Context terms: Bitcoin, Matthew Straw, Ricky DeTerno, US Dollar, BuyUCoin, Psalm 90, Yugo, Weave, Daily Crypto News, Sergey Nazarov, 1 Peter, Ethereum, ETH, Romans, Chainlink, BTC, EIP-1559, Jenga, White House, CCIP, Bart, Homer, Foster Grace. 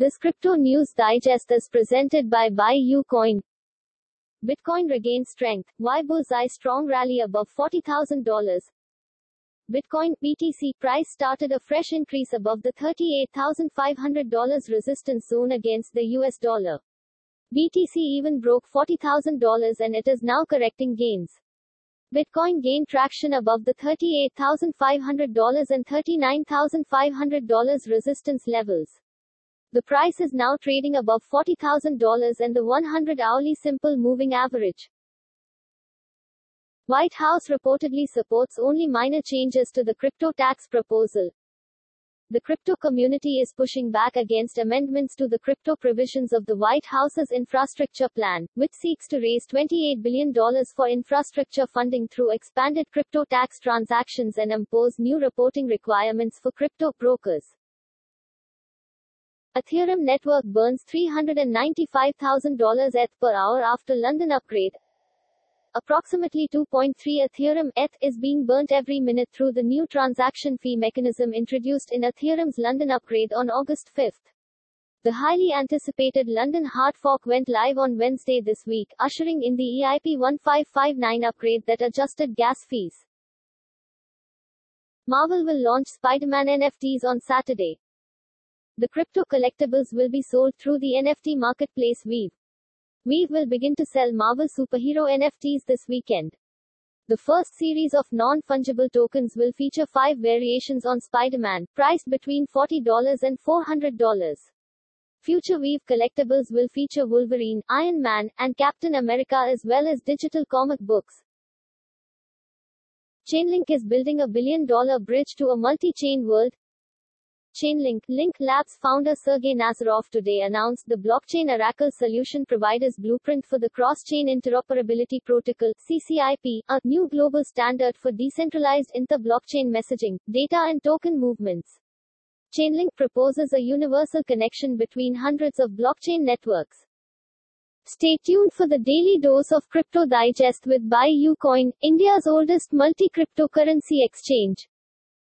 This crypto news digest is presented by BuyUCoin. Bitcoin regains strength. Why bullseye strong rally above $40,000? Bitcoin BTC price started a fresh increase above the $38,500 resistance zone against the US dollar. BTC even broke $40,000 and it is now correcting gains. Bitcoin gained traction above the $38,500 and $39,500 resistance levels. The price is now trading above $40,000 and the 100-hourly simple moving average. White House reportedly supports only minor changes to the crypto tax proposal. The crypto community is pushing back against amendments to the crypto provisions of the White House's infrastructure plan, which seeks to raise $28 billion for infrastructure funding through expanded crypto tax transactions and impose new reporting requirements for crypto brokers. Ethereum network burns $395,000 per hour after London upgrade. Approximately 2.3 Ethereum ETH is being burnt every minute through the new transaction fee mechanism introduced in Ethereum's London upgrade on August 5. The highly anticipated London hard fork went live on Wednesday this week, ushering in the EIP-1559 upgrade that adjusted gas fees. Marvel will launch Spider-Man NFTs on Saturday. The crypto collectibles will be sold through the NFT marketplace Weave. Weave will begin to sell Marvel superhero NFTs this weekend. The first series of non-fungible tokens will feature 5 variations on Spider-Man, priced between $40 and $400. Future Weave collectibles will feature Wolverine, Iron Man, and Captain America as well as digital comic books. Chainlink is building a billion-dollar bridge to a multi-chain world. Chainlink Link Labs founder Sergey Nazarov today announced the blockchain oracle solution provider's blueprint for the Cross-Chain Interoperability Protocol (CCIP), a new global standard for decentralized inter-blockchain messaging, data and token movements. Chainlink proposes a universal connection between hundreds of blockchain networks. Stay tuned for the daily dose of Crypto Digest with BuyUCoin, India's oldest multi-cryptocurrency exchange.